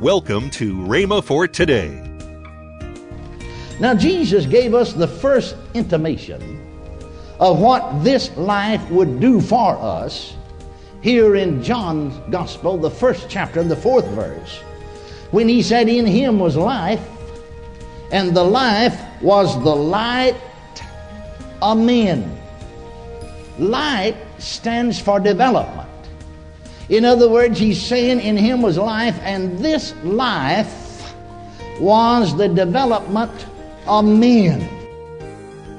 Welcome to Rhema for Today. Now, Jesus gave us the first intimation of what this life would do for us here in John's Gospel, the first chapter, the fourth verse, when he said, "In him was life, and the life was the light of men." Light stands for development. In other words, he's saying in him was life, and this life was the development of men.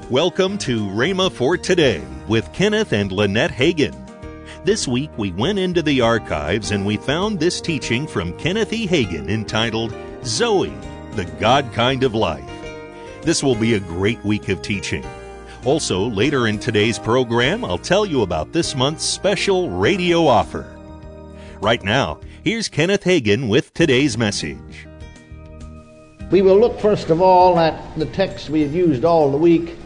Welcome to Rhema for Today with Kenneth and Lynette Hagin. This week we went into the archives and we found this teaching from Kenneth E. Hagin entitled, "Zoe, the God Kind of Life." This will be a great week of teaching. Also, later in today's program, I'll tell you about this month's special radio offer. Right now, here's Kenneth Hagin with today's message. We will look first of all at the text we have used all the week,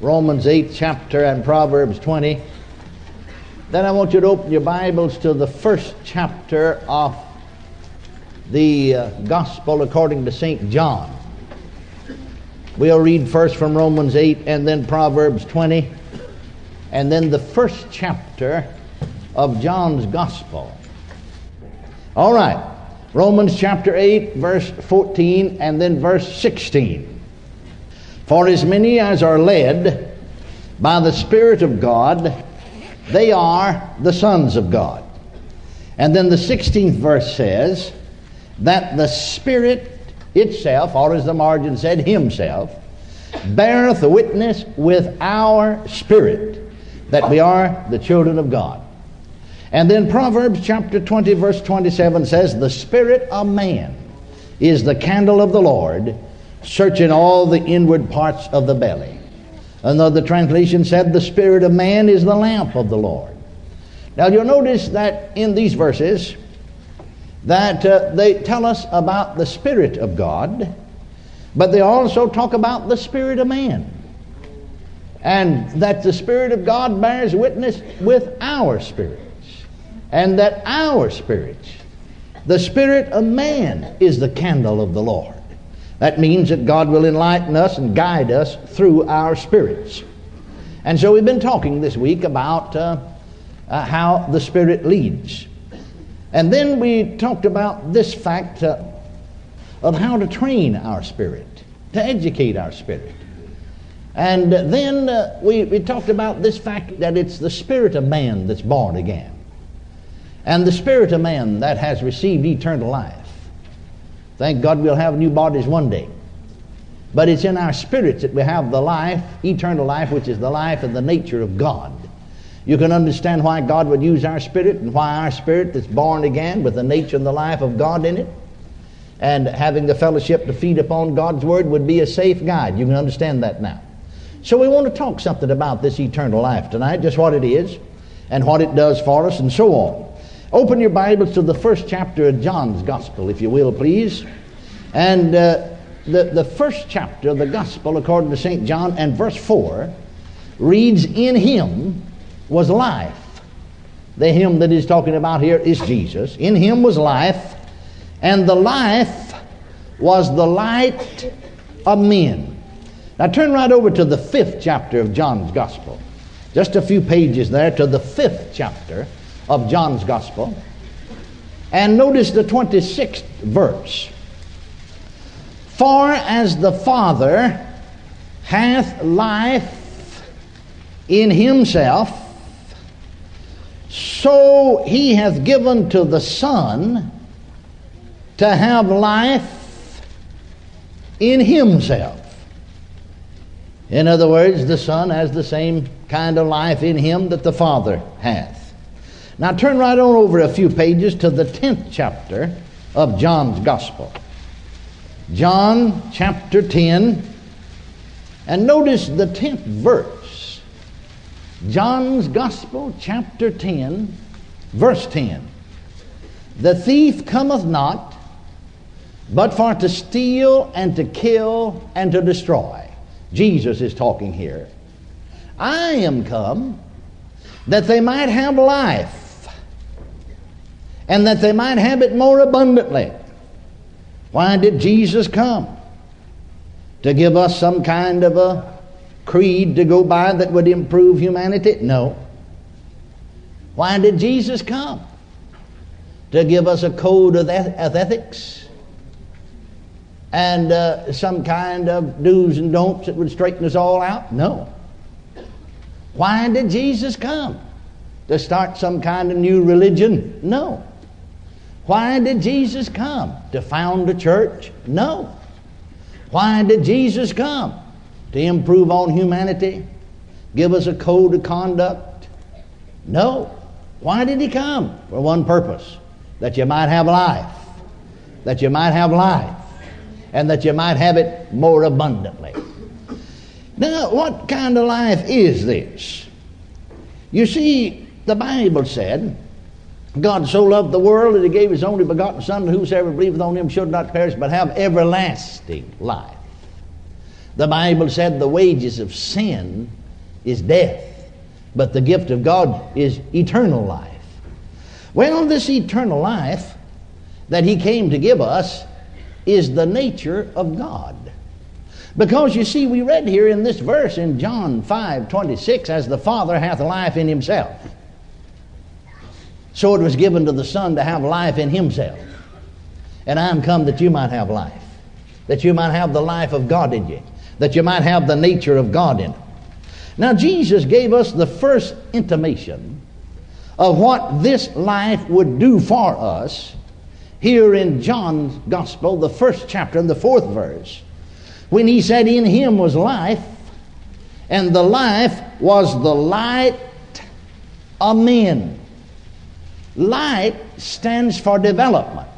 Romans 8 chapter and Proverbs 20. Then I want you to open your Bibles to the first chapter of the Gospel according to St. John. We'll read first from Romans 8 and then Proverbs 20 and then the first chapter of John's Gospel. All right, Romans chapter 8, verse 14 and then verse 16. "For as many as are led by the Spirit of God, they are the sons of God." And then the 16th verse says that the Spirit itself, or as the margin said, himself, beareth witness with our spirit that we are the children of God. And then Proverbs chapter 20, verse 27 says, "The spirit of man is the candle of the Lord, searching all the inward parts of the belly." Another translation said, "The spirit of man is the lamp of the Lord." Now you'll notice that in these verses that they tell us about the Spirit of God, but they also talk about the spirit of man, and that the Spirit of God bears witness with our spirits, and that our spirits, the spirit of man, is the candle of the Lord. That means that God will enlighten us and guide us through our spirits. And so we've been talking this week about how the Spirit leads. And then we talked about this fact of how to train our spirit, to educate our spirit. And then we talked about this fact that it's the spirit of man that's born again, and the spirit of man that has received eternal life. Thank God we'll have new bodies one day. But it's in our spirits that we have the life, eternal life, which is the life and the nature of God. You can understand why God would use our spirit, and why our spirit that's born again with the nature and the life of God in it, and having the fellowship to feed upon God's word, would be a safe guide. You can understand that now. So we want to talk something about this eternal life tonight, just what it is and what it does for us and so on. Open your Bibles to the first chapter of John's Gospel, if you will, please. And the first chapter of the Gospel according to St. John and verse 4 reads, "In him was life." The him that he's talking about here is Jesus. "In him was life, and the life was the light of men." Now turn right over to the fifth chapter of John's Gospel. Just a few pages there to the fifth chapter of John's Gospel, and notice the 26th verse. "For as the Father hath life in himself, so he hath given to the Son to have life in himself." In other words, the Son has the same kind of life in him that the Father hath. Now turn right on over a few pages to the 10th chapter of John's Gospel. John chapter 10, and notice the 10th verse. John's Gospel chapter 10, verse 10. "The thief cometh not, but for to steal and to kill and to destroy." Jesus is talking here. "I am come that they might have life, and that they might have it more abundantly." Why did Jesus come? To give us some kind of a creed to go by that would improve humanity? No. Why did Jesus come? To give us a code of ethics and some kind of do's and don'ts that would straighten us all out? No. Why did Jesus come? To start some kind of new religion? No. Why did Jesus come? To found a church? No. Why did Jesus come? To improve on humanity? Give us a code of conduct? No. Why did he come? For one purpose. That you might have life. That you might have life. And that you might have it more abundantly. Now, what kind of life is this? You see, the Bible said, God so loved the world that he gave his only begotten Son, that whosoever believeth on him should not perish, but have everlasting life. The Bible said the wages of sin is death, but the gift of God is eternal life. Well, this eternal life that he came to give us is the nature of God. Because, you see, we read here in this verse in John 5:26, as the Father hath life in himself, so it was given to the Son to have life in himself. And I am come that you might have life. That you might have the life of God in you. That you might have the nature of God in it. Now Jesus gave us the first intimation of what this life would do for us here in John's Gospel, the first chapter and the fourth verse. When he said in him was life, and the life was the light of men. Light stands for development.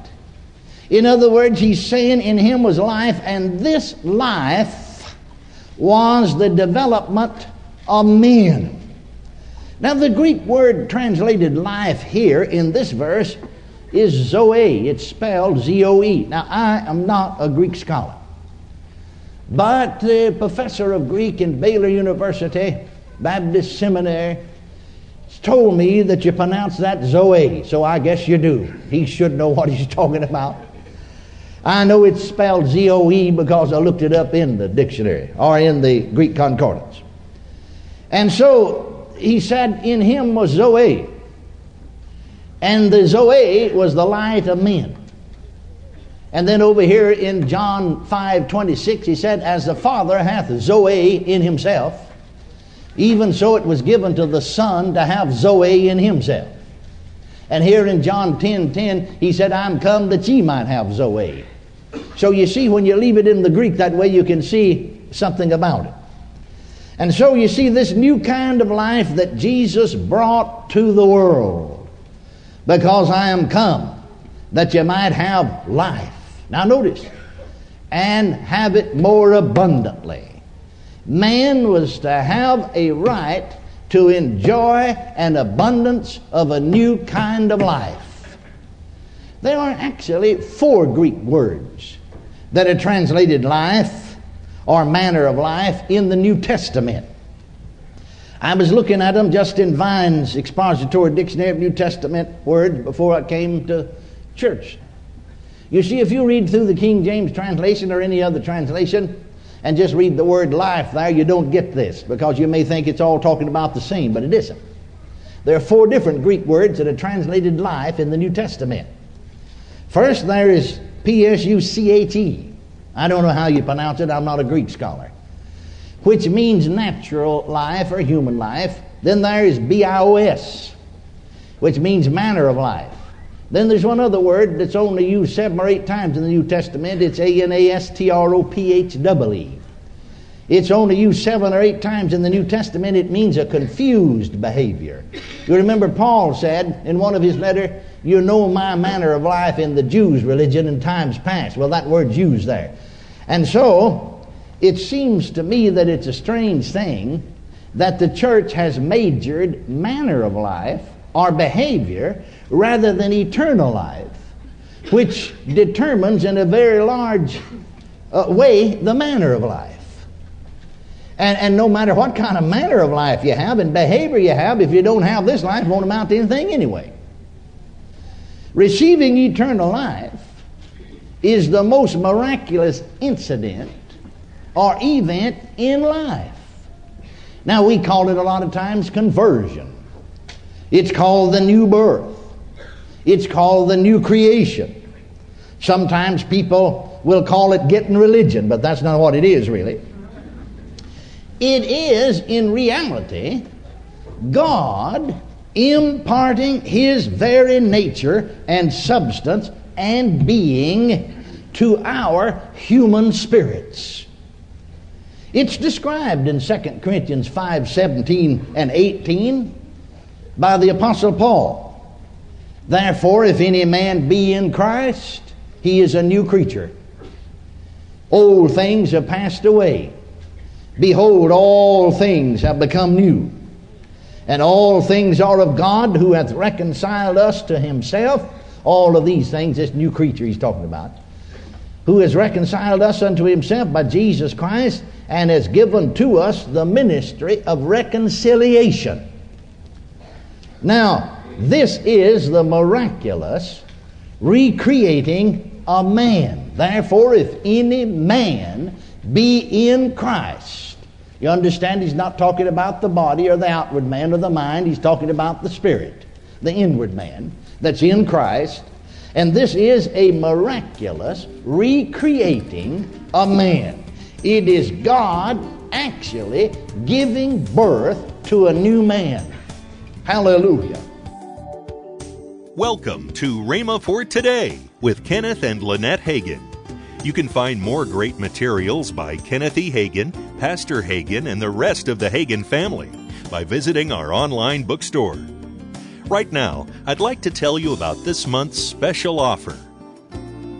In other words, he's saying in him was life, and this life was the development of men. Now, the Greek word translated life here in this verse is Zoe. It's spelled Z-O-E. Now, I am not a Greek scholar, but the professor of Greek in Baylor University, Baptist Seminary, told me that you pronounce that Zoe, so I guess you do. He should know what he's talking about. I know it's spelled Z-O-E because I looked it up in the dictionary or in the Greek concordance. And so he said in him was Zoe, and the Zoe was the light of men. And then over here in John 5:26 he said, as the Father hath Zoe in himself, even so it was given to the Son to have Zoe in himself. And here in John 10:10, he said, I'm come that ye might have Zoe. So you see, when you leave it in the Greek that way, you can see something about it. And so you see this new kind of life that Jesus brought to the world. Because I am come that you might have life. Now notice, and have it more abundantly. Man was to have a right to enjoy an abundance of a new kind of life. There are actually 4 Greek words that are translated life or manner of life in the New Testament. I was looking at them just in Vine's expository dictionary of New Testament words before I came to church. You see, if you read through the King James translation or any other translation, and just read the word life there, you don't get this, because you may think it's all talking about the same, but it isn't. There are 4 different Greek words that are translated life in the New Testament. First, there is psuchē. I don't know how you pronounce it, I'm not a Greek scholar, which means natural life or human life. Then there is bios, which means manner of life. Then there's one other word that's only used 7 or 8 times in the New Testament. It's anastrope. It's only used 7 or 8 times in the New Testament. It means a confused behavior. You remember Paul said in one of his letters, you know my manner of life in the Jews' religion in times past. Well, that word's used there. And so it seems to me that it's a strange thing that the church has majored manner of life or behavior rather than eternal life, which determines in a very large way the manner of life. And no matter what kind of manner of life you have and behavior you have, if you don't have this life, it won't amount to anything anyway. Receiving eternal life is the most miraculous incident or event in life. Now, we call it a lot of times conversion. It's called the new birth. It's called the new creation. Sometimes people will call it getting religion, but that's not what it is really. It is, in reality, God imparting His very nature and substance and being to our human spirits. It's described in 2 Corinthians 5:17 and 18 by the Apostle Paul. Therefore, if any man be in Christ, he is a new creature. Old things have passed away. Behold, all things have become new. And all things are of God, who hath reconciled us to Himself. All of these things, this new creature he's talking about, who has reconciled us unto Himself by Jesus Christ, and has given to us the ministry of reconciliation. Now, this is the miraculous recreating a man. Therefore, if any man be in Christ. You understand, he's not talking about the body or the outward man or the mind. He's talking about the spirit, the inward man that's in Christ. And this is a miraculous recreating a man. It is God actually giving birth to a new man. Hallelujah. Welcome to Rhema for Today with Kenneth and Lynette Hagin. You can find more great materials by Kenneth E. Hagin, Pastor Hagin, and the rest of the Hagin family by visiting our online bookstore. Right now, I'd like to tell you about this month's special offer.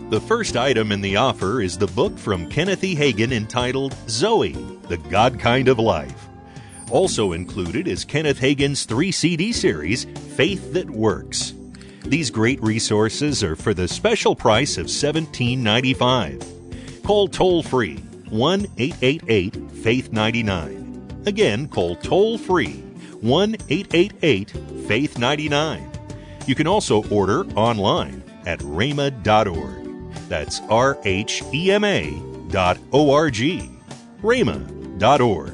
The first item in the offer is the book from Kenneth E. Hagin entitled Zoe, the God Kind of Life. Also included is Kenneth Hagin's 3-CD series, Faith That Works. These great resources are for the special price of $17.95. Call toll-free 1-888-FAITH-99. Again, call toll-free 1-888-FAITH-99. You can also order online at rhema.org. That's RHEMA.org, rhema.org.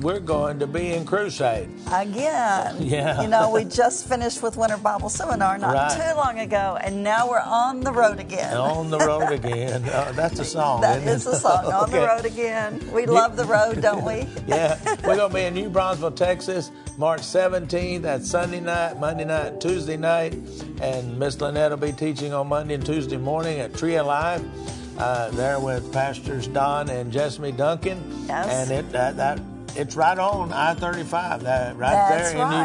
We're going to be in crusade. Again. Yeah. You know, we just finished with Winter Bible Seminar not too long ago, and now we're on the road again. On the road again. That's a song, isn't it? That is a song, on the road again. We love the road, don't we? Yeah. We're going to be in New Braunfels, Texas, March 17th. That's Sunday night, Monday night, Tuesday night. And Miss Lynette will be teaching on Monday and Tuesday morning at Tree of Life. There with Pastors Don and Jessamy Duncan. Yes. And it's right on I-35, New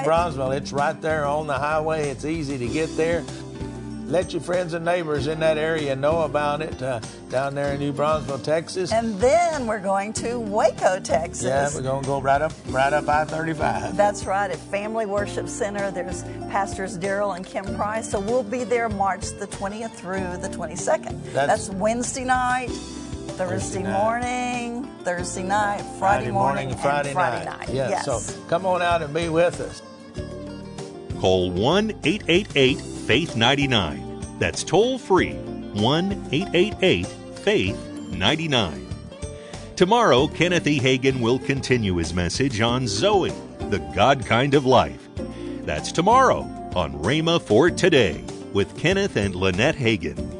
Braunfels. It's right there on the highway. It's easy to get there. Let your friends and neighbors in that area know about it down there in New Braunfels, Texas. And then we're going to Waco, Texas. Yeah, we're going to go right up I-35. That's right, at Family Worship Center. There's Pastors Darryl and Kim Price. So we'll be there March the 20th through the 22nd. That's Wednesday night, Thursday morning. Thursday night, Friday morning, and Friday night. Yes. So come on out and be with us. Call 1-888-FAITH-99. That's toll free, 1-888-FAITH-99. Tomorrow, Kenneth E. Hagin will continue his message on Zoe, the God Kind of Life. That's tomorrow on Rhema for Today with Kenneth and Lynette Hagin.